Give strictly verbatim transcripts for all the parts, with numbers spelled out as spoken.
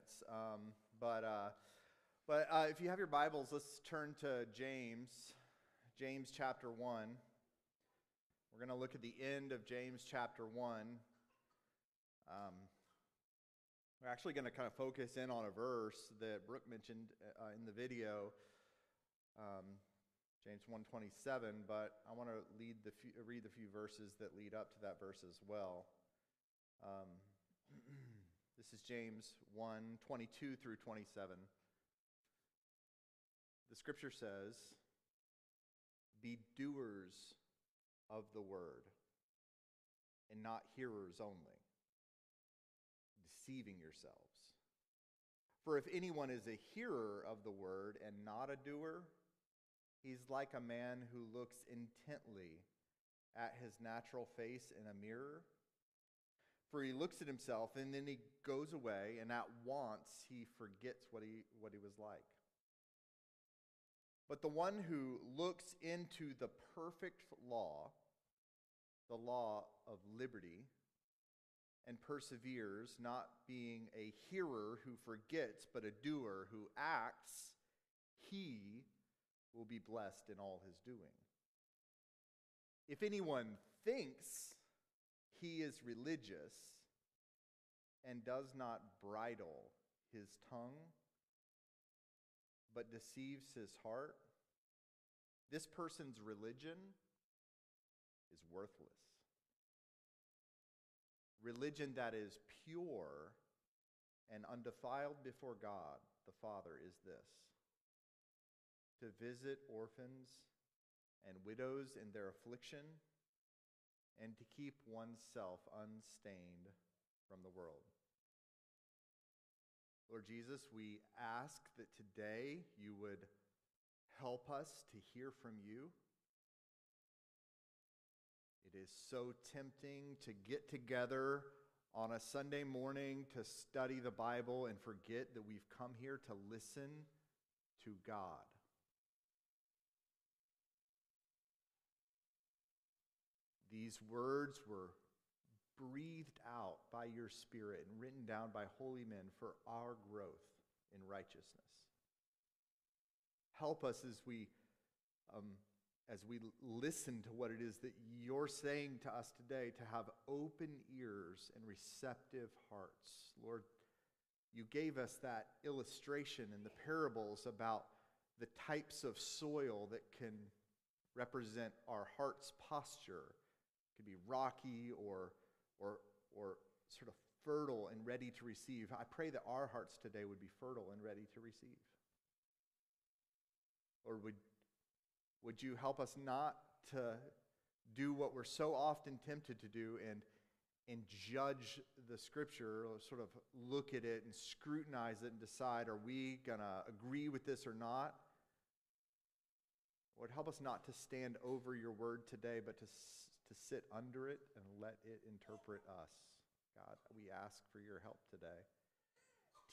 minutes. Um, but uh, but uh, if you have your Bibles, let's turn to James, James chapter one. We're going to look at the end of James chapter one. Um, we're actually going to kind of focus in on a verse that Brooke mentioned uh, in the video, um, James one twenty-seven, but I want to lead the few, read the few verses that lead up to that verse as well. Um, this is James one, twenty-two through twenty-seven. The scripture says, "Be doers of the word, and not hearers only, deceiving yourselves. For if anyone is a hearer of the word and not a doer, he's like a man who looks intently at his natural face in a mirror. For he looks at himself, and then he goes away, and at once he forgets what he, what he was like. But the one who looks into the perfect law, the law of liberty, and perseveres, not being a hearer who forgets, but a doer who acts, he will be blessed in all his doing. If anyone thinks he is religious and does not bridle his tongue, but deceives his heart, this person's religion is worthless. Religion that is pure and undefiled before God the Father is this: to visit orphans and widows in their affliction, and to keep oneself unstained from the world." Lord Jesus, we ask that today you would help us to hear from you. It is so tempting to get together on a Sunday morning to study the Bible and forget that we've come here to listen to God. These words were breathed out by your Spirit and written down by holy men for our growth in righteousness. Help us as we um, as we listen to what it is that you're saying to us today, to have open ears and receptive hearts. Lord, you gave us that illustration in the parables about the types of soil that can represent our heart's posture. It could be rocky or, or, or sort of fertile and ready to receive. I pray that our hearts today would be fertile and ready to receive. Or would, would you help us not to do what we're so often tempted to do and, and judge the scripture, or sort of look at it and scrutinize it and decide, are we going to agree with this or not? Lord, help us not to stand over your word today, but to to sit under it and let it interpret us. God, we ask for your help today.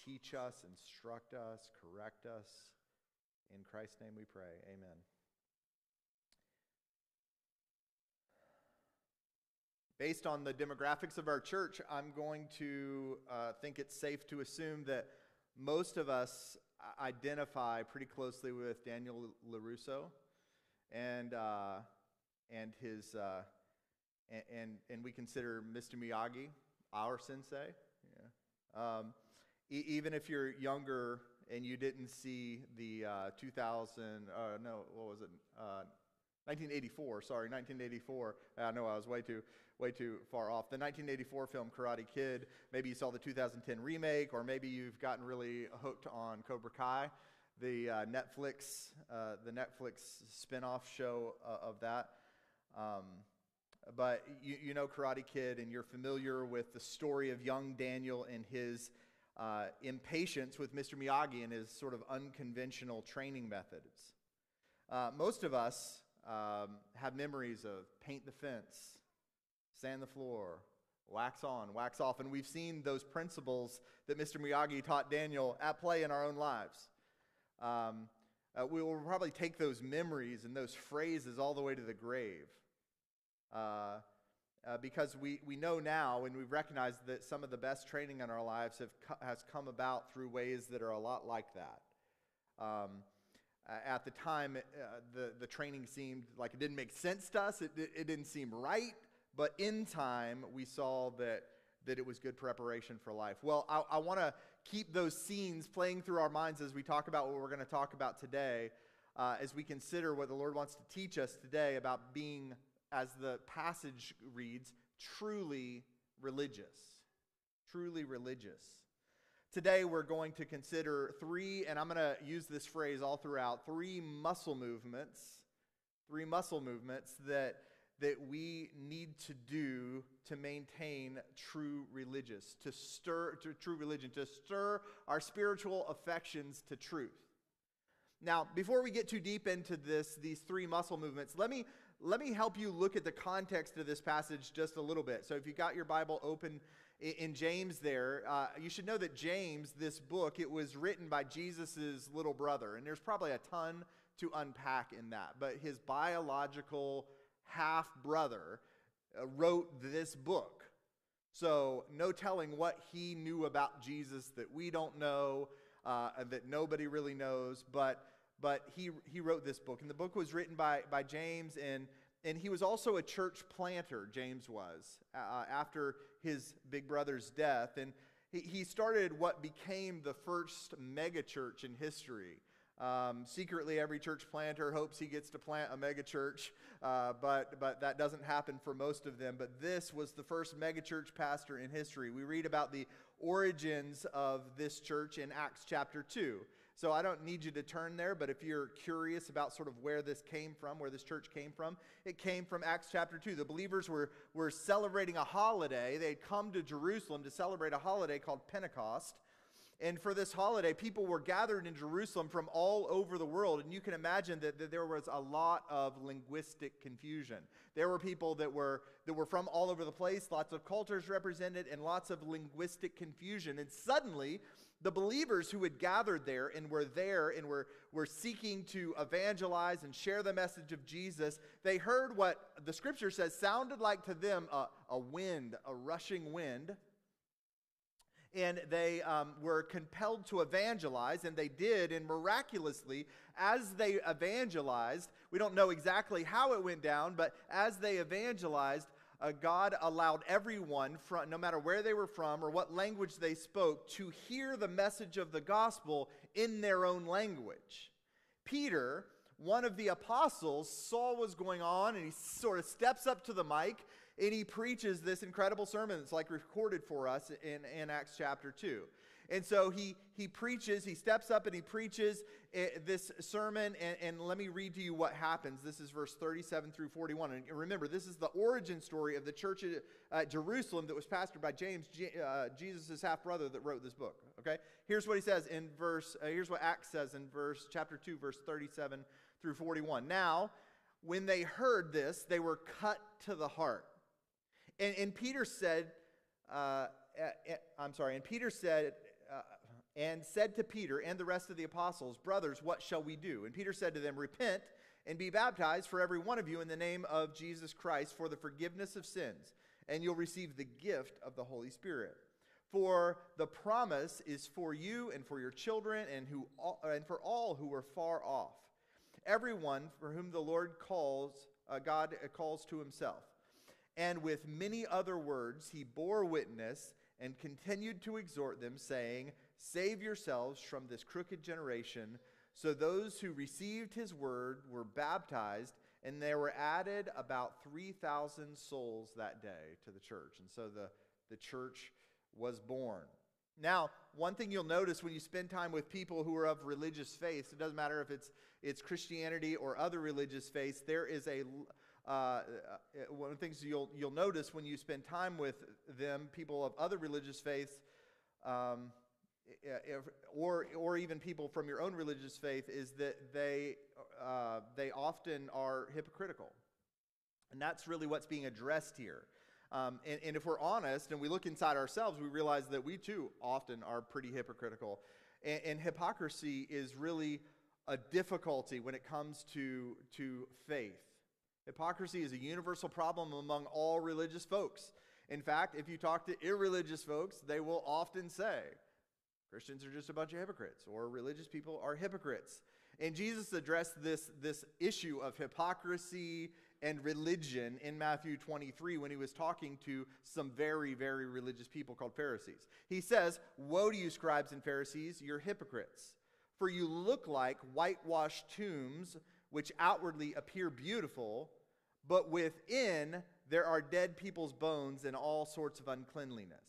Teach us, instruct us, correct us. In Christ's name we pray, amen. Based on the demographics of our church, I'm going to uh, think it's safe to assume that most of us identify pretty closely with Daniel LaRusso and, uh, and his... Uh, And, and and we consider Mister Miyagi our sensei. Yeah. Um, e- even if you're younger and you didn't see the uh, two thousand, uh, no, what was it, uh, nineteen eighty-four? Sorry, nineteen eighty-four. I know I was way too way too far off. The nineteen eighty-four film Karate Kid. Maybe you saw the two thousand ten remake, or maybe you've gotten really hooked on Cobra Kai, the uh, Netflix uh, the Netflix spinoff show uh, of that. Um, But you, you know Karate Kid, and you're familiar with the story of young Daniel and his uh, impatience with Mister Miyagi and his sort of unconventional training methods. Uh, most of us um, have memories of paint the fence, sand the floor, wax on, wax off, and we've seen those principles that Mister Miyagi taught Daniel at play in our own lives. Um, uh, we will probably take those memories and those phrases all the way to the grave. Uh, uh, because we, we know now and we recognize that some of the best training in our lives have co- has come about through ways that are a lot like that. Um, at the time, uh, the, the training seemed like it didn't make sense to us. It, it didn't seem right. But in time, we saw that that it was good preparation for life. Well, I, I want to keep those scenes playing through our minds as we talk about what we're going to talk about today, uh, as we consider what the Lord wants to teach us today about being, as the passage reads, truly religious. Truly religious. Today, we're going to consider three, and I'm going to use this phrase all throughout, three muscle movements, three muscle movements that that we need to do to maintain true religious, to stir to true religion, to stir our spiritual affections to truth. Now, before we get too deep into this, these three muscle movements, let me let me help you look at the context of this passage just a little bit. So, if you got your Bible open in James, there, uh, you should know that James, this book, it was written by Jesus's little brother, and there's probably a ton to unpack in that. But his biological half-brother wrote this book. So no telling what he knew about Jesus that we don't know, uh, that nobody really knows, but but he he wrote this book. And the book was written by, by James, and, and he was also a church planter, James was, uh, after his big brother's death. And he, he started what became the first megachurch in history. Um, secretly, every church planter hopes he gets to plant a megachurch, uh, but but that doesn't happen for most of them. But this was the first megachurch pastor in history. We read about the origins of this church in Acts chapter two. So I don't need you to turn there, but if you're curious about sort of where this came from, where this church came from, it came from Acts chapter two. The believers were, were celebrating a holiday. They had come to Jerusalem to celebrate a holiday called Pentecost. And for this holiday, people were gathered in Jerusalem from all over the world. And you can imagine that, that there was a lot of linguistic confusion. There were people that were that were from all over the place, lots of cultures represented, and lots of linguistic confusion. And suddenly, the believers who had gathered there and were there and were, were seeking to evangelize and share the message of Jesus, they heard what the scripture says sounded like to them a, a wind, a rushing wind. And they um, were compelled to evangelize, and they did, and miraculously, as they evangelized, we don't know exactly how it went down, but as they evangelized, uh, God allowed everyone, from, no matter where they were from or what language they spoke, to hear the message of the gospel in their own language. Peter, one of the apostles, saw what was going on, and he sort of steps up to the mic, and he preaches this incredible sermon that's like recorded for us in, in Acts chapter two. And so he he preaches, he steps up and he preaches this sermon. And, and let me read to you what happens. This is verse thirty-seven through forty-one. And remember, this is the origin story of the church at uh, Jerusalem that was pastored by James, uh, Jesus' half-brother that wrote this book. Okay, here's what he says in verse, uh, here's what Acts says in verse chapter two, verse thirty-seven through forty-one. Now, when they heard this, they were cut to the heart. And, and Peter said, uh, I'm sorry, and Peter said, uh, and said to Peter and the rest of the apostles, brothers, what shall we do? And Peter said to them, repent and be baptized for every one of you in the name of Jesus Christ for the forgiveness of sins, and you'll receive the gift of the Holy Spirit. For the promise is for you and for your children and, who, and for all who are far off, everyone for whom the Lord calls, uh, God calls to himself. And with many other words he bore witness and continued to exhort them, saying, save yourselves from this crooked generation. So those who received his word were baptized, and there were added about three thousand souls that day to the church. And so the, the church was born. Now, one thing you'll notice when you spend time with people who are of religious faiths, it doesn't matter if it's it's Christianity or other religious faiths, there is a... Uh, one of the things you'll you'll notice when you spend time with them, people of other religious faiths, um, if, or or even people from your own religious faith, is that they uh, they often are hypocritical, and that's really what's being addressed here. Um, and, and if we're honest and we look inside ourselves, we realize that we too often are pretty hypocritical, and, and hypocrisy is really a difficulty when it comes to to faith. Hypocrisy is a universal problem among all religious folks. In fact, if you talk to irreligious folks, they will often say, Christians are just a bunch of hypocrites, or religious people are hypocrites. And Jesus addressed this, this issue of hypocrisy and religion in Matthew twenty-three when he was talking to some very, very religious people called Pharisees. He says, "Woe to you, scribes and Pharisees, you're hypocrites, for you look like whitewashed tombs, which outwardly appear beautiful, but within there are dead people's bones and all sorts of uncleanliness.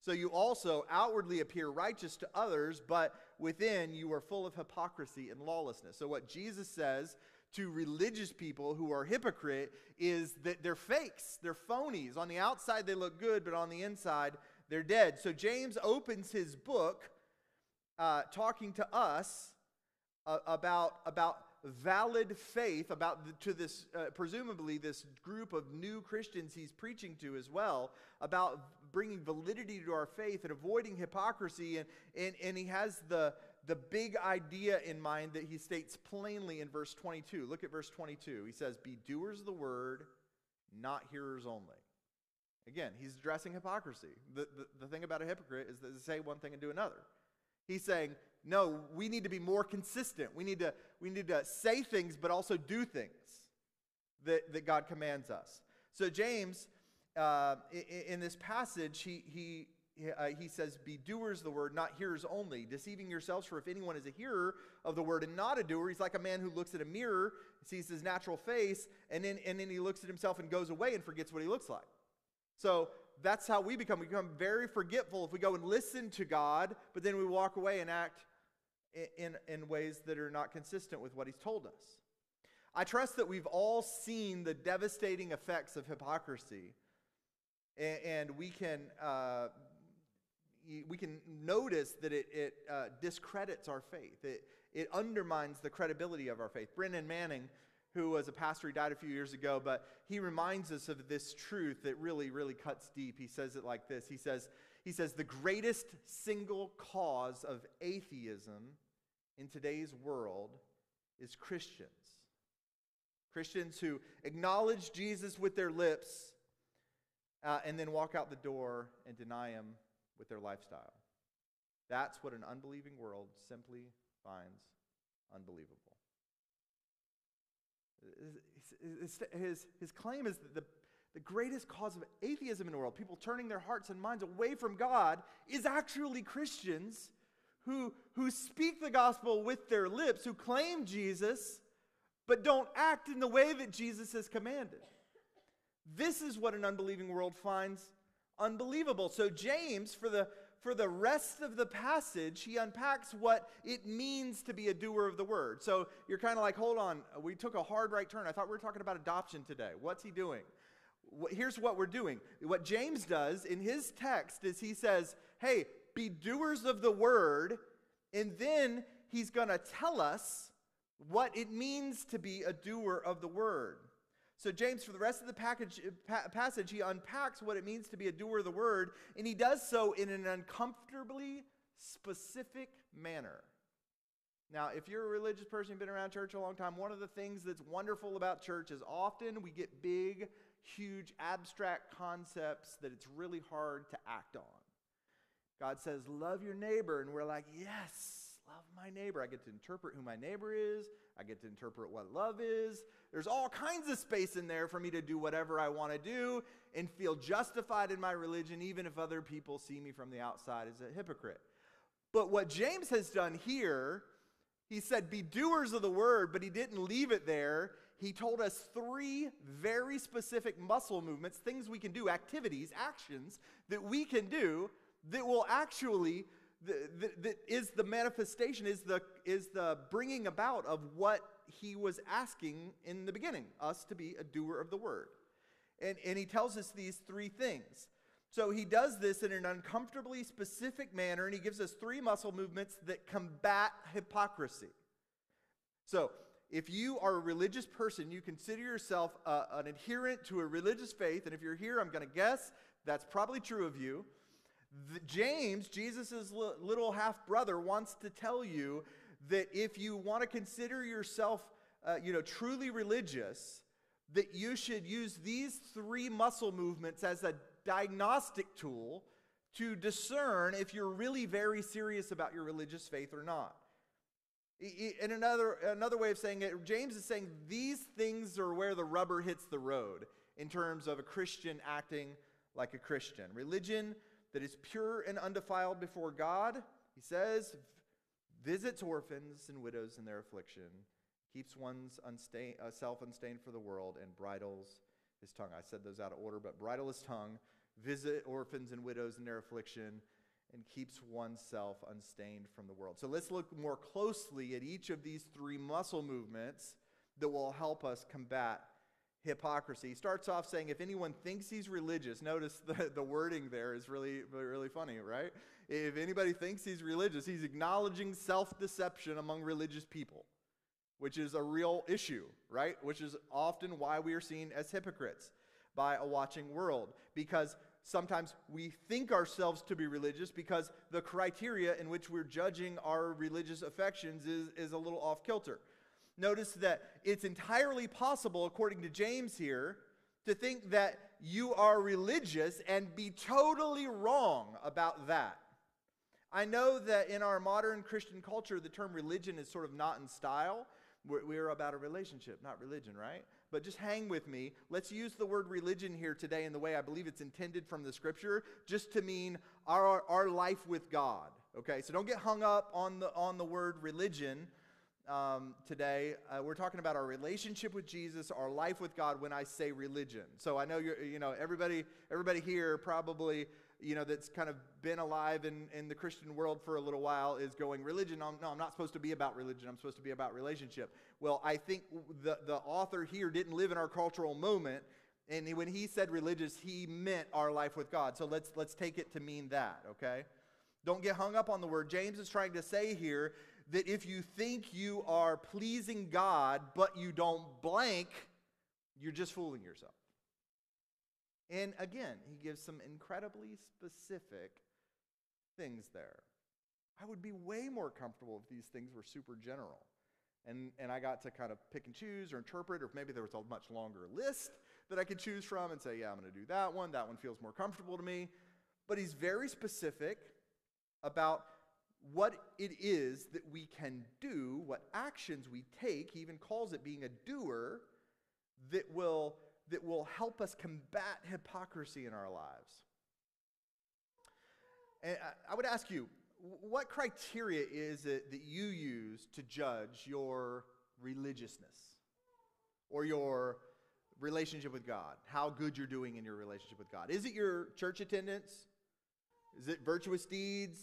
So you also outwardly appear righteous to others, but within you are full of hypocrisy and lawlessness." So what Jesus says to religious people who are hypocrite is that they're fakes, they're phonies. On the outside they look good, but on the inside they're dead. So James opens his book uh, talking to us uh, about, about valid faith, about the, to this, uh, presumably this group of new Christians he's preaching to as well, about bringing validity to our faith and avoiding hypocrisy. And, and, and he has the, the big idea in mind that he states plainly in verse twenty-two. Look at verse twenty-two. He says, "Be doers of the word, not hearers only." Again, he's addressing hypocrisy. The, the, the thing about a hypocrite is that they say one thing and do another. He's saying, no, we need to be more consistent. We need to, we need to say things, but also do things that, that God commands us. So James, uh, in, in this passage, he, he, uh, he says, "Be doers of the word, not hearers only, deceiving yourselves. For if anyone is a hearer of the word and not a doer, he's like a man who looks at a mirror, sees his natural face, and then, and then he looks at himself and goes away and forgets what he looks like." So that's how we become. We become very forgetful if we go and listen to God, but then we walk away and act in, in ways that are not consistent with what he's told us. I trust that we've all seen the devastating effects of hypocrisy, and, and we can uh, we can notice that it, it uh, discredits our faith. It, it undermines the credibility of our faith. Brendan Manning, who was a pastor, he died a few years ago, but he reminds us of this truth that really, really cuts deep. He says it like this. He says, he says, "The greatest single cause of atheism in today's world is Christians. Christians who acknowledge Jesus with their lips uh, and then walk out the door and deny him with their lifestyle. That's what an unbelieving world simply finds unbelievable." His, his, his claim is that the, the greatest cause of atheism in the world, people turning their hearts and minds away from God, is actually Christians who, who speak the gospel with their lips, who claim Jesus, but don't act in the way that Jesus has commanded. This is what an unbelieving world finds unbelievable. So James, for the For the rest of the passage, he unpacks what it means to be a doer of the word. So you're kind of like, hold on, we took a hard right turn. I thought we were talking about adoption today. What's he doing? Here's what we're doing. What James does in his text is he says, hey, be doers of the word, and then he's going to tell us what it means to be a doer of the word. So James, for the rest of the package, pa- passage, he unpacks what it means to be a doer of the word, and he does so in an uncomfortably specific manner. Now, if you're a religious person, you've been around church a long time, one of the things that's wonderful about church is often we get big, huge, abstract concepts that it's really hard to act on. God says, love your neighbor, and we're like, yes. Love my neighbor. I get to interpret who my neighbor is. I get to interpret what love is. There's all kinds of space in there for me to do whatever I want to do and feel justified in my religion, even if other people see me from the outside as a hypocrite. But what James has done here, he said, be doers of the word, but he didn't leave it there. He told us three very specific muscle movements, things we can do, activities, actions that we can do that will actually that is the manifestation, is the, is the bringing about of what he was asking in the beginning, us to be a doer of the word. And, and he tells us these three things. So he does this in an uncomfortably specific manner, and he gives us three muscle movements that combat hypocrisy. So if you are a religious person, you consider yourself a, an adherent to a religious faith, and if you're here, I'm going to guess that's probably true of you. The James, Jesus' little half-brother, wants to tell you that if you want to consider yourself, uh, you know, truly religious, that you should use these three muscle movements as a diagnostic tool to discern if you're really very serious about your religious faith or not. In another, another way of saying it, James is saying these things are where the rubber hits the road in terms of a Christian acting like a Christian. Religion that is pure and undefiled before God, he says, visits orphans and widows in their affliction, keeps one's unstained, uh, self unstained for the world, and bridles his tongue. I said those out of order, but bridle his tongue, visit orphans and widows in their affliction, and keeps oneself unstained from the world. So let's look more closely at each of these three muscle movements that will help us combat hypocrisy. He starts off saying, if anyone thinks he's religious, notice the, the wording there is really, really funny, right? If anybody thinks he's religious, he's acknowledging self-deception among religious people, which is a real issue, right? Which is often why we are seen as hypocrites by a watching world, because sometimes we think ourselves to be religious because the criteria in which we're judging our religious affections is, is a little off kilter. Notice that it's entirely possible, according to James here, to think that you are religious and be totally wrong about that. I know that in our modern Christian culture, the term religion is sort of not in style. We're, we're about a relationship, not religion, right? But just hang with me. Let's use the word religion here today in the way I believe it's intended from the scripture, just to mean our, our life with God, okay? So don't get hung up on the, on the word religion um, today. Uh, we're talking about our relationship with Jesus, our life with God when I say religion. So I know, you're, you know, everybody, everybody here probably, you know, that's kind of been alive in, in the Christian world for a little while is going, religion, I'm, no, I'm not supposed to be about religion. I'm supposed to be about relationship. Well, I think the, the author here didn't live in our cultural moment, and he, when he said religious, he meant our life with God. So let's, let's take it to mean that, okay? Don't get hung up on the word. James is trying to say here that if you think you are pleasing God, but you don't blank, you're just fooling yourself. And again, he gives some incredibly specific things there. I would be way more comfortable if these things were super general. And, and I got to kind of pick and choose or interpret, or maybe there was a much longer list that I could choose from and say, yeah, I'm going to do that one. That one feels more comfortable to me. But he's very specific about what it is that we can do, what actions we take. He even calls it being a doer that will, that will help us combat hypocrisy in our lives. And I, I would ask you, what criteria is it that you use to judge your religiousness or your relationship with God? How good you're doing in your relationship with God? Is it your church attendance? Is it virtuous deeds?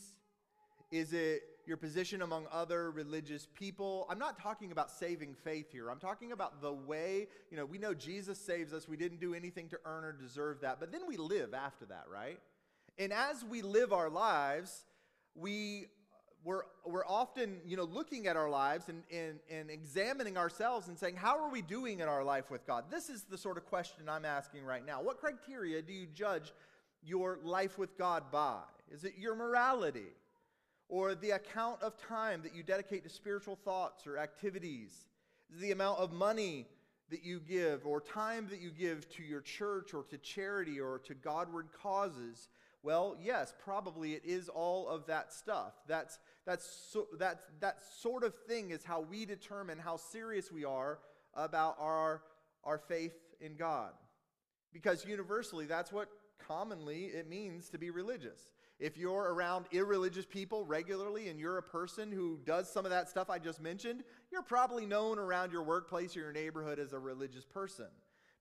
Is it your position among other religious people? I'm not talking about saving faith here. I'm talking about the way, you know, we know Jesus saves us. We didn't do anything to earn or deserve that. But then we live after that, right? And as we live our lives, We, we're, we're often, you know, looking at our lives and, and, and examining ourselves and saying, how are we doing in our life with God? This is the sort of question I'm asking right now. What criteria do you judge your life with God by? Is it your morality or the account of time that you dedicate to spiritual thoughts or activities? Is it the amount of money that you give or time that you give to your church or to charity or to Godward causes? Well, yes, probably it is all of that stuff. That's, that's so, that's, that sort of thing is how we determine how serious we are about our, our faith in God. Because universally, that's what commonly it means to be religious. If you're around irreligious people regularly and you're a person who does some of that stuff I just mentioned, you're probably known around your workplace or your neighborhood as a religious person.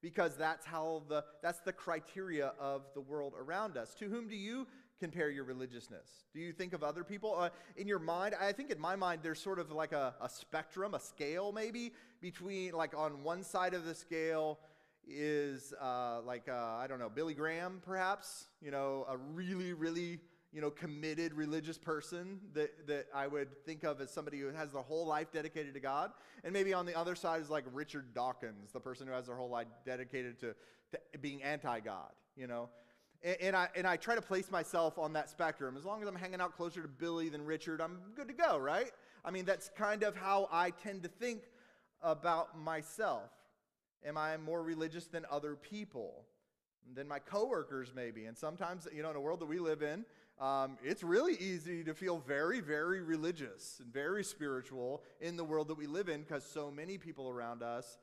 Because that's how the, that's the criteria of the world around us. To whom do you compare your religiousness? Do you think of other people? Uh, in your mind, I think in my mind, there's sort of like a, a spectrum, a scale maybe, between like on one side of the scale is uh, like, uh, I don't know, Billy Graham perhaps, you know, a really, really, you know, committed religious person that, that I would think of as somebody who has their whole life dedicated to God. And maybe on the other side is like Richard Dawkins, the person who has their whole life dedicated to, to being anti-God, you know. And, and, I, and I try to place myself on that spectrum. As long as I'm hanging out closer to Billy than Richard, I'm good to go, right? I mean, that's kind of how I tend to think about myself. Am I more religious than other people? Than my coworkers maybe? And sometimes, you know, in a world that we live in, um, it's really easy to feel very, very religious and very spiritual in the world that we live in because so many people around us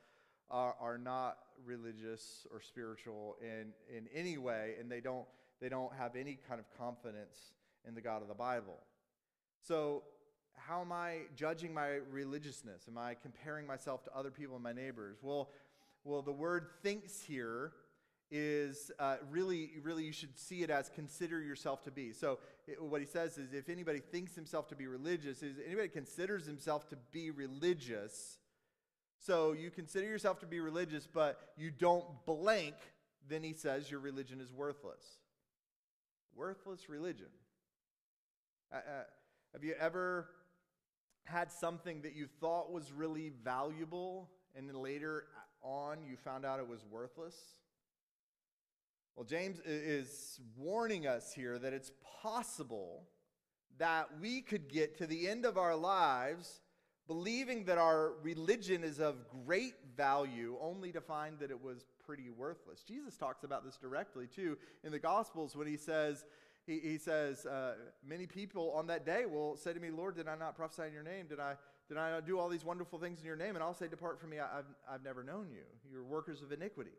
are, are not religious or spiritual in, in any way, and they don't, they don't have any kind of confidence in the God of the Bible. So how am I judging my religiousness? Am I comparing myself to other people and my neighbors? Well, well, the word thinks here is uh, really, really you should see it as consider yourself to be. So it, what he says is if anybody thinks himself to be religious, is anybody considers himself to be religious. So you consider yourself to be religious, but you don't blank, then he says your religion is worthless. Worthless religion. Uh, uh, have you ever had something that you thought was really valuable and then later on you found out it was worthless? Well, James is warning us here that it's possible that we could get to the end of our lives believing that our religion is of great value only to find that it was pretty worthless. Jesus talks about this directly too in the Gospels when he says, He, he says, uh, many people on that day will say to me, Lord, did I not prophesy in your name? Did I did I not do all these wonderful things in your name? And I'll say, depart from me, I, I've, I've never known you. You're workers of iniquity.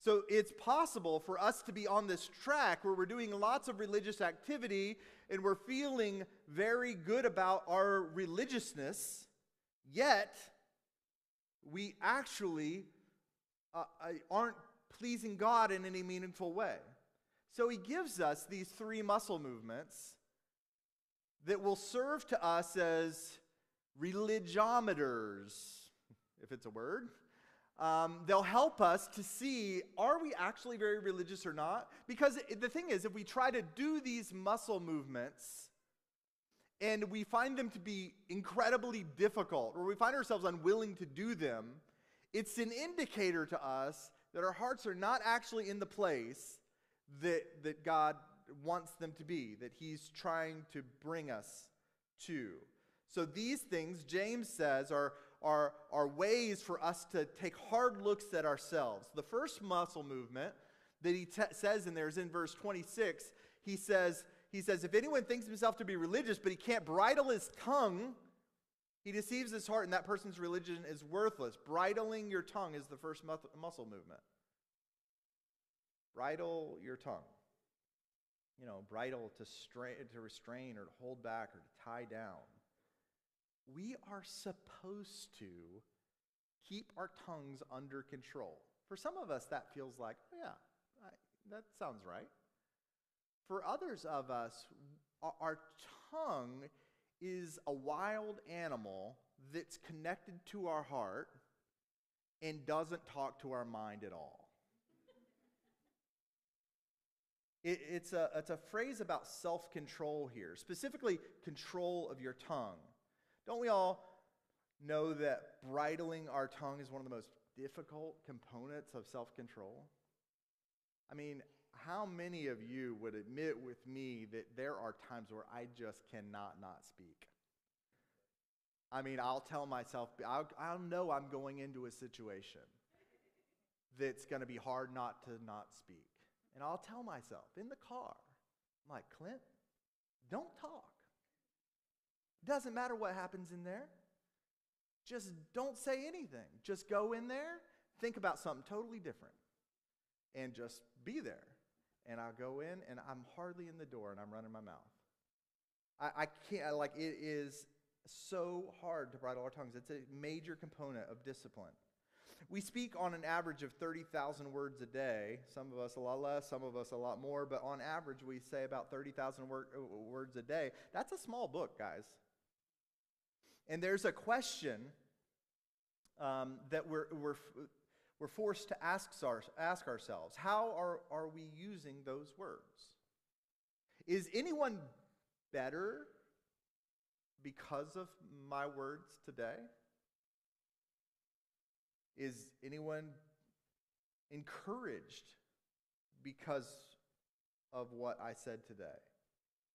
So it's possible for us to be on this track where we're doing lots of religious activity and we're feeling very good about our religiousness, yet we actually uh, aren't pleasing God in any meaningful way. So he gives us these three muscle movements that will serve to us as religiometers, if it's a word. Um, they'll help us to see, are we actually very religious or not? Because it, the thing is, if we try to do these muscle movements and we find them to be incredibly difficult, or we find ourselves unwilling to do them, it's an indicator to us that our hearts are not actually in the place that that God wants them to be, that he's trying to bring us to. So these things, James says, are, are, are ways for us to take hard looks at ourselves. The first muscle movement that he te- says in there is in verse twenty-six. He says, he says, if anyone thinks himself to be religious, but he can't bridle his tongue, he deceives his heart, and that person's religion is worthless. Bridling your tongue is the first mu- muscle movement. Bridle your tongue. You know, bridle to, strain, to restrain or to hold back or to tie down. We are supposed to keep our tongues under control. For some of us, that feels like, oh yeah, I, that sounds right. For others of us, our tongue is a wild animal that's connected to our heart and doesn't talk to our mind at all. It, it's, a, it's a phrase about self-control here, specifically control of your tongue. Don't we all know that bridling our tongue is one of the most difficult components of self-control? I mean, how many of you would admit with me that there are times where I just cannot not speak? I mean, I'll tell myself, I'll, I'll know I'm going into a situation that's going to be hard not to not speak. And I'll tell myself in the car, I'm like, Clint, don't talk. Doesn't matter what happens in there. Just don't say anything. Just go in there, think about something totally different, and just be there. And I'll go in, and I'm hardly in the door, and I'm running my mouth. I, I can't, like, it is so hard to bridle our tongues. It's a major component of discipline. We speak on an average of thirty thousand words a day. Some of us a lot less, some of us a lot more, but on average we say about thirty thousand wor- words a day. That's a small book, guys. And there's a question um, that we're, we're, we're forced to ask, our, ask ourselves. How are, are we using those words? Is anyone better because of my words today? Is anyone encouraged because of what I said today?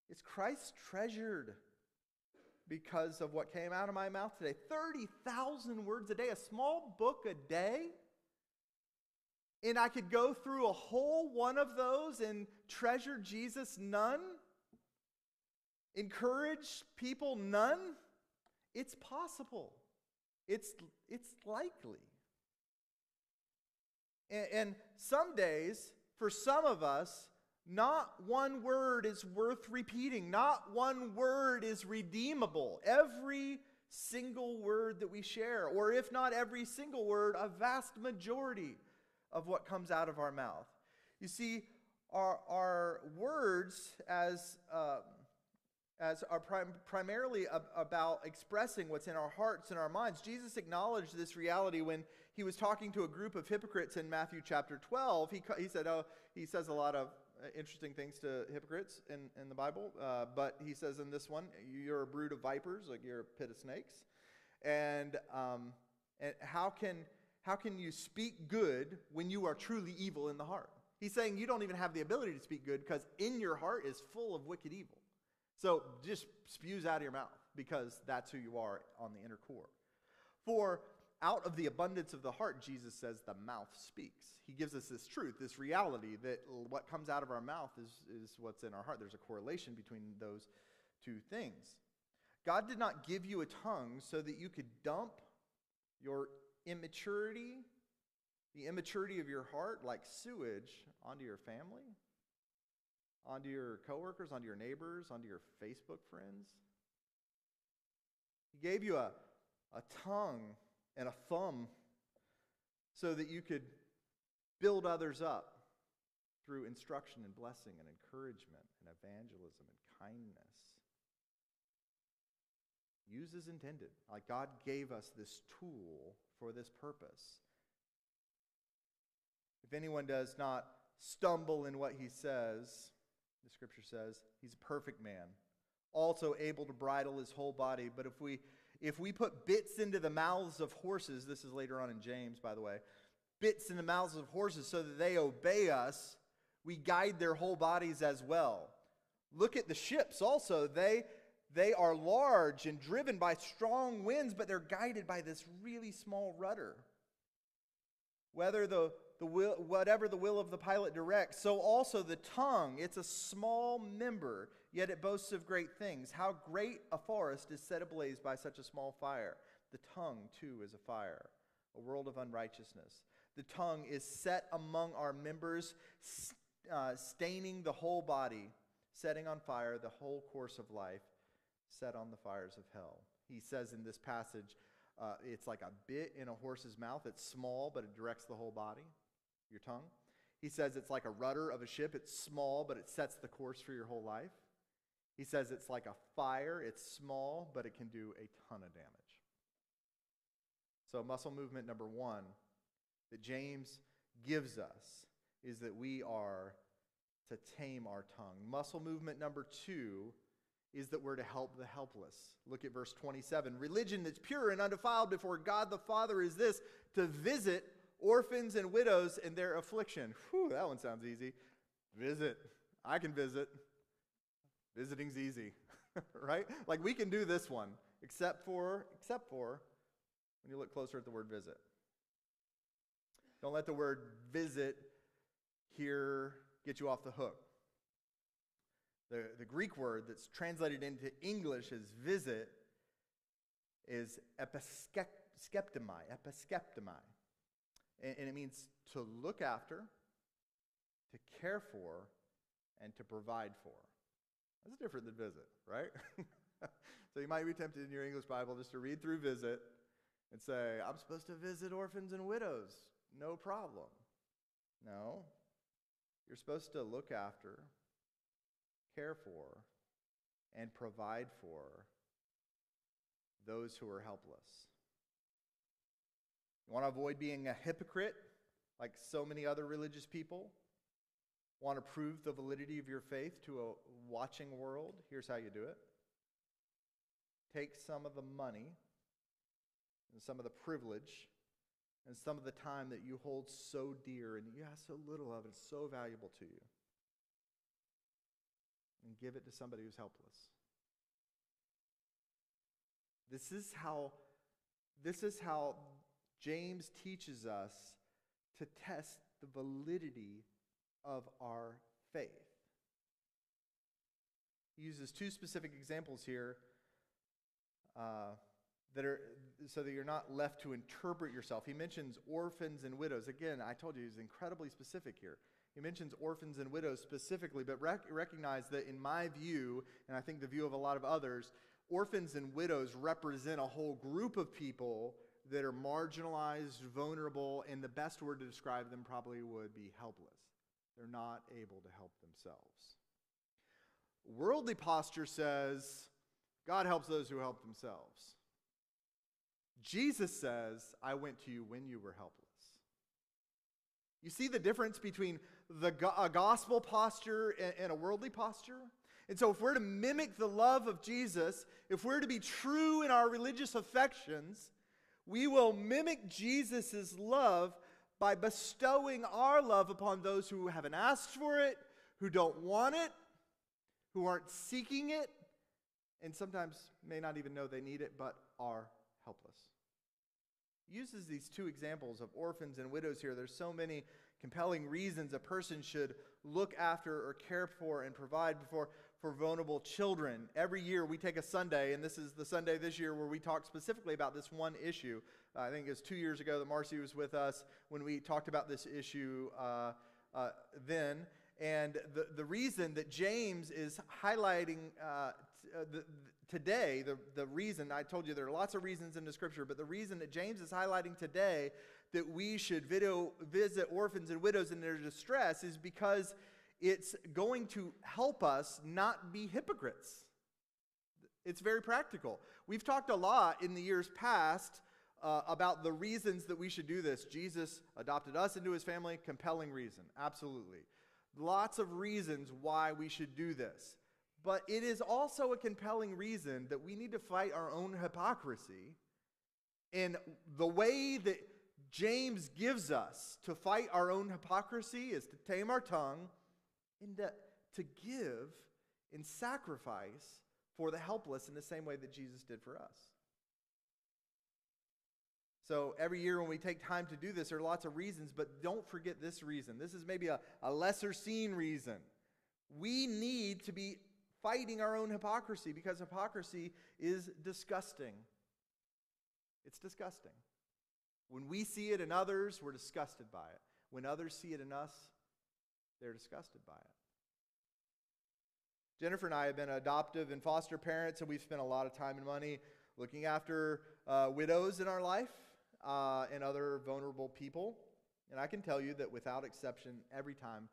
Is Christ treasured because of what came out of my mouth today? thirty thousand words a day, a small book a day, And I could go through a whole one of those and treasure Jesus none, encourage people none. It's possible. It's, it's likely. And, and some days, for some of us, not one word is worth repeating. Not one word is redeemable. Every single word that we share, or if not every single word, a vast majority of what comes out of our mouth. You see, our, our words as, uh, as are prim- primarily ab- about expressing what's in our hearts and our minds. Jesus acknowledged this reality when he was talking to a group of hypocrites in Matthew chapter twelve. He, he said, oh, he says a lot of interesting things to hypocrites in, in the Bible, uh, but he says in this one, you're a brood of vipers, like you're a pit of snakes. And, um, and how can how can you speak good when you are truly evil in the heart? He's saying you don't even have the ability to speak good because in your heart is full of wicked evil. So just spews out of your mouth because that's who you are on the inner core. For out of the abundance of the heart, Jesus says, the mouth speaks. He gives us this truth, this reality that what comes out of our mouth is, is what's in our heart. There's a correlation between those two things. God did not give you a tongue so that you could dump your immaturity, the immaturity of your heart, like sewage, onto your family, onto your coworkers, onto your neighbors, onto your Facebook friends. He gave you a, a tongue and a thumb so that you could build others up through instruction and blessing and encouragement and evangelism and kindness. Use as intended. Like God gave us this tool for this purpose. If anyone does not stumble in what he says, the scripture says, he's a perfect man, also able to bridle his whole body. But if we if we put bits into the mouths of horses, this is later on in James, by the way, bits in the mouths of horses so that they obey us, we guide their whole bodies as well. Look at the ships also. They They are large and driven by strong winds, but they're guided by this really small rudder. Whether the, the will, whatever the will of the pilot directs, so also the tongue, it's a small member, yet it boasts of great things. How great a forest is set ablaze by such a small fire. The tongue, too, is a fire, a world of unrighteousness. The tongue is set among our members, uh, staining the whole body, setting on fire the whole course of life, set on the fires of hell. He says in this passage, uh, it's like a bit in a horse's mouth. It's small, but it directs the whole body, your tongue. He says it's like a rudder of a ship. It's small, but it sets the course for your whole life. He says it's like a fire. It's small, but it can do a ton of damage. So muscle movement number one that James gives us is that we are to tame our tongue. Muscle movement number two is that we're to help the helpless. Look at verse twenty-seven. Religion that's pure and undefiled before God the Father is this, to visit orphans and widows in their affliction. Whew, that one sounds easy. Visit. I can visit. Visiting's easy, right? Like we can do this one, except for, except for when you look closer at the word visit. Don't let the word visit here get you off the hook. The, the Greek word that's translated into English as visit is episkeptomai, episkeptomai. And, and it means to look after, to care for, and to provide for. That's different than visit, right? So you might be tempted in your English Bible just to read through visit and say, I'm supposed to visit orphans and widows. No problem. No. You're supposed to look after, care for, and provide for those who are helpless. You want to avoid being a hypocrite like so many other religious people? Want to prove the validity of your faith to a watching world? Here's how you do it. Take some of the money and some of the privilege and some of the time that you hold so dear and you have so little of and so valuable to you, and give it to somebody who's helpless. This is how, this is how James teaches us to test the validity of our faith. He uses two specific examples here uh, that are so that you're not left to interpret yourself. He mentions orphans and widows. Again, I told you he's incredibly specific here. He mentions orphans and widows specifically, but rec- recognize that in my view, and I think the view of a lot of others, orphans and widows represent a whole group of people that are marginalized, vulnerable, and the best word to describe them probably would be helpless. They're not able to help themselves. Worldly posture says, God helps those who help themselves. Jesus says, I went to you when you were helpless. You see the difference between the a gospel posture and a worldly posture? And so if we're to mimic the love of Jesus, if we're to be true in our religious affections, we will mimic Jesus' love by bestowing our love upon those who haven't asked for it, who don't want it, who aren't seeking it, and sometimes may not even know they need it, but are helpless. He uses these two examples of orphans and widows here. There's so many compelling reasons a person should look after or care for and provide for, for vulnerable children. Every year we take a Sunday, and this is the Sunday this year where we talk specifically about this one issue. Uh, I think it was two years ago that Marcy was with us when we talked about this issue uh, uh, then. And the, the reason that James is highlighting uh, t- uh, the, the, today, the, the reason, I told you there are lots of reasons in the scripture, but the reason that James is highlighting today that we should video, visit orphans and widows in their distress is because it's going to help us not be hypocrites. It's very practical. We've talked a lot in the years past Uh, about the reasons that we should do this. Jesus adopted us into his family. Compelling reason, absolutely. Lots of reasons why we should do this. But it is also a compelling reason that we need to fight our own hypocrisy. And the way that James gives us to fight our own hypocrisy is to tame our tongue and to, to give and sacrifice for the helpless in the same way that Jesus did for us. So every year when we take time to do this, there are lots of reasons, but don't forget this reason. This is maybe a, a lesser seen reason. We need to be fighting our own hypocrisy because hypocrisy is disgusting. It's disgusting. When we see it in others, we're disgusted by it. When others see it in us, they're disgusted by it. Jennifer and I have been adoptive and foster parents, and we've spent a lot of time and money looking after uh, widows in our life uh, and other vulnerable people. And I can tell you that without exception, every time,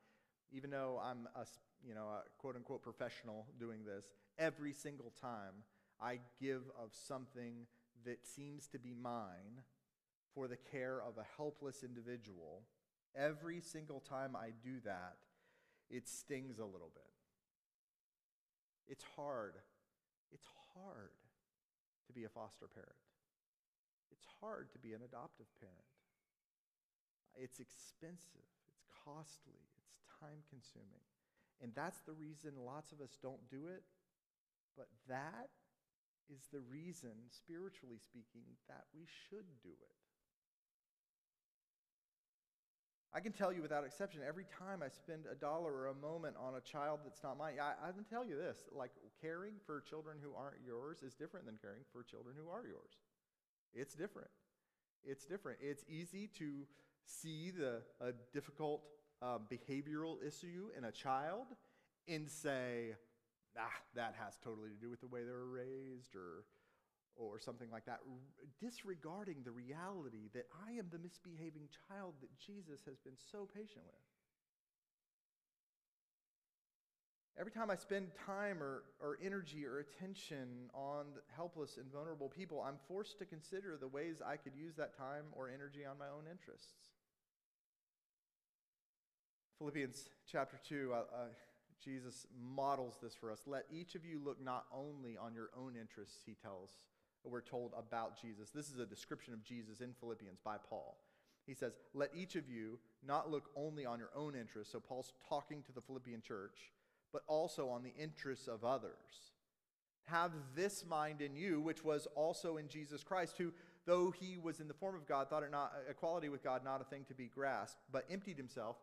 even though I'm a, you know, a quote-unquote professional doing this, every single time I give of something that seems to be mine for the care of a helpless individual, every single time I do that, it stings a little bit. It's hard. It's hard. To be a foster parent. It's hard to be an adoptive parent. It's expensive, it's costly, it's time consuming. And that's the reason lots of us don't do it, but that is the reason, spiritually speaking, that we should do it. I can tell you without exception, every time I spend a dollar or a moment on a child that's not mine, I, I can tell you this, like caring for children who aren't yours is different than caring for children who are yours. It's different. It's different. It's easy to see the a difficult uh, behavioral issue in a child and say, ah, that has totally to do with the way they were raised or, or something like that, disregarding the reality that I am the misbehaving child that Jesus has been so patient with. Every time I spend time or, or energy or attention on helpless and vulnerable people, I'm forced to consider the ways I could use that time or energy on my own interests. Philippians chapter two, I, I, Jesus models this for us. Let each of you look not only on your own interests, he tells we're told about Jesus. This is a description of Jesus in Philippians by Paul. He says, let each of you not look only on your own interests. So Paul's talking to the Philippian church, but also on the interests of others. Have this mind in you, which was also in Jesus Christ, who, though he was in the form of God, thought it not equality with God not a thing to be grasped, but emptied himself,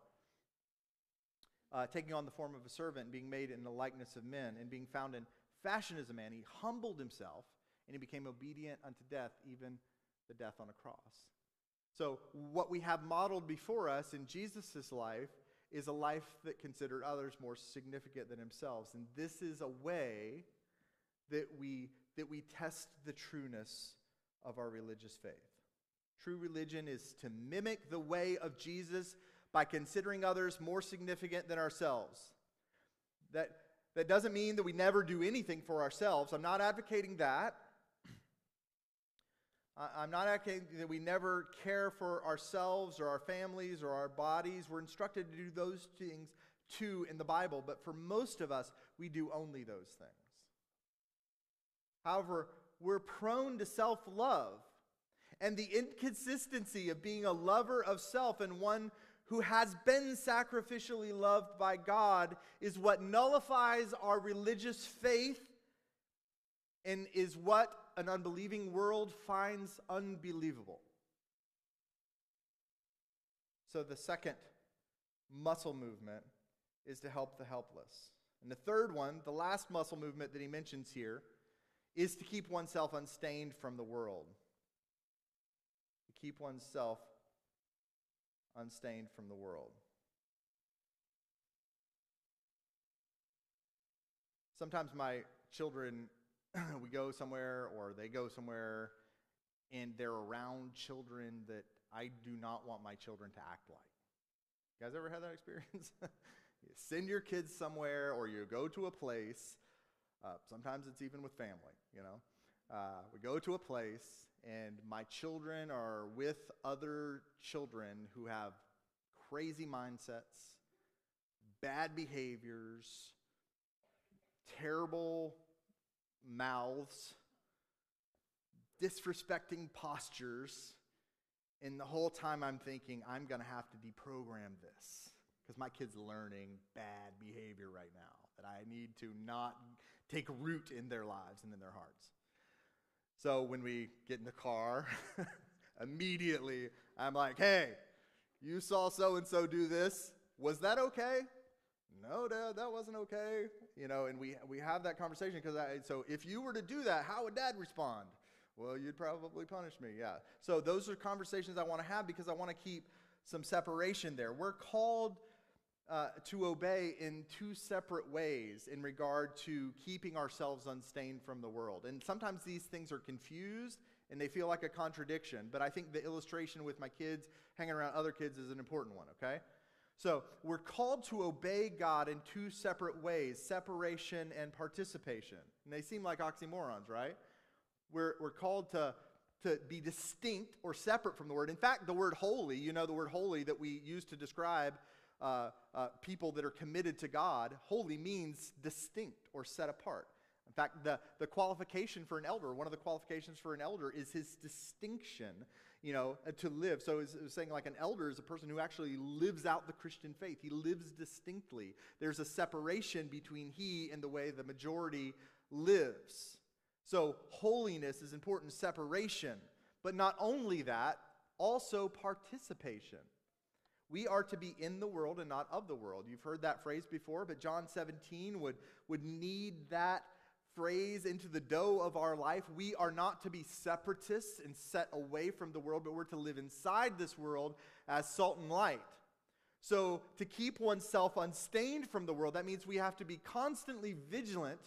uh, taking on the form of a servant, being made in the likeness of men, and being found in fashion as a man, he humbled himself, and he became obedient unto death, even the death on a cross. So what we have modeled before us in Jesus' life is a life that considered others more significant than themselves. And this is a way that we, that we test the trueness of our religious faith. True religion is to mimic the way of Jesus by considering others more significant than ourselves. That, that doesn't mean that we never do anything for ourselves. I'm not advocating that. I'm not advocating that we never care for ourselves or our families or our bodies. We're instructed to do those things too in the Bible, but for most of us, we do only those things. However, we're prone to self-love, and the inconsistency of being a lover of self and one who has been sacrificially loved by God is what nullifies our religious faith and is what an unbelieving world finds unbelievable. So the second muscle movement is to help the helpless. And the third one, the last muscle movement that he mentions here, is to keep oneself unstained from the world. To keep oneself unstained from the world. Sometimes my children, we go somewhere or they go somewhere and they're around children that I do not want my children to act like. You guys ever had that experience? You send your kids somewhere or you go to a place. Uh, sometimes it's even with family, you know. Uh, we go to a place and my children are with other children who have crazy mindsets, bad behaviors, terrible mouths, disrespecting postures, and the whole time I'm thinking, I'm going to have to deprogram this because my kid's learning bad behavior right now that I need to not take root in their lives and in their hearts. So when we get in the car, immediately I'm like, hey, you saw so-and-so do this. Was that okay? No, Dad, that wasn't okay. You know, and we we have that conversation because I, so if you were to do that, how would Dad respond? Well, you'd probably punish me, yeah. So those are conversations I want to have because I want to keep some separation there. We're called uh, to obey in two separate ways in regard to keeping ourselves unstained from the world. And sometimes these things are confused and they feel like a contradiction, but I think the illustration with my kids hanging around other kids is an important one, okay? So we're called to obey God in two separate ways, separation and participation. And they seem like oxymorons, right? We're, we're called to, to be distinct or separate from the word. In fact, the word holy, you know the word holy that we use to describe uh, uh, people that are committed to God, holy means distinct or set apart. In fact, the, the qualification for an elder, one of the qualifications for an elder is his distinction, you know, to live. So it's, it's saying like an elder is a person who actually lives out the Christian faith. He lives distinctly. There's a separation between he and the way the majority lives. So holiness is important, separation. But not only that, also participation. We are to be in the world and not of the world. You've heard that phrase before, but John seventeen would, would need that phrase into the dough of our life. We are not to be separatists and set away from the world, but we're to live inside this world as salt and light. So to keep oneself unstained from the world, that means we have to be constantly vigilant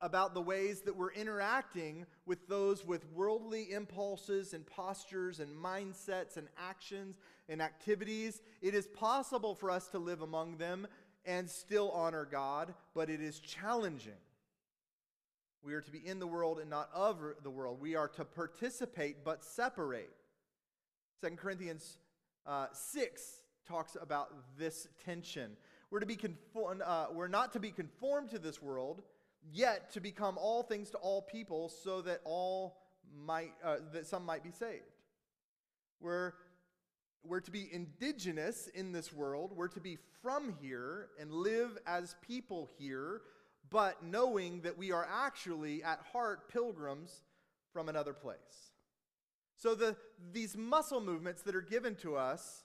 about the ways that we're interacting with those with worldly impulses and postures and mindsets and actions and activities. It is possible for us to live among them and still honor God, but it is challenging. We are to be in the world and not of the world. We are to participate but separate. Second Corinthians uh, six talks about this tension. We're to be conform, uh, we're not to be conformed to this world, yet to become all things to all people, so that all might uh, that some might be saved. We're we're to be indigenous in this world. We're to be from here and live as people here, but knowing that we are actually at heart pilgrims from another place. So the these muscle movements that are given to us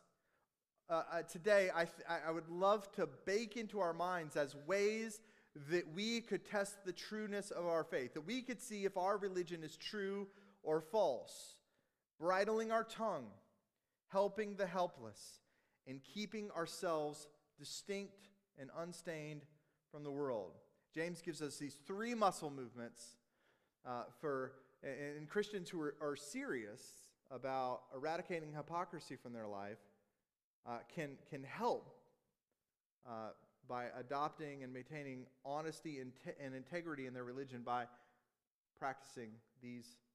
uh, uh, today, I, th- I would love to bake into our minds as ways that we could test the trueness of our faith, that we could see if our religion is true or false. Bridling our tongue, helping the helpless, and keeping ourselves distinct and unstained from the world. James gives us these three muscle movements uh, for and, and Christians who are, are serious about eradicating hypocrisy from their life uh, can, can help uh, by adopting and maintaining honesty and, te- and integrity in their religion by practicing these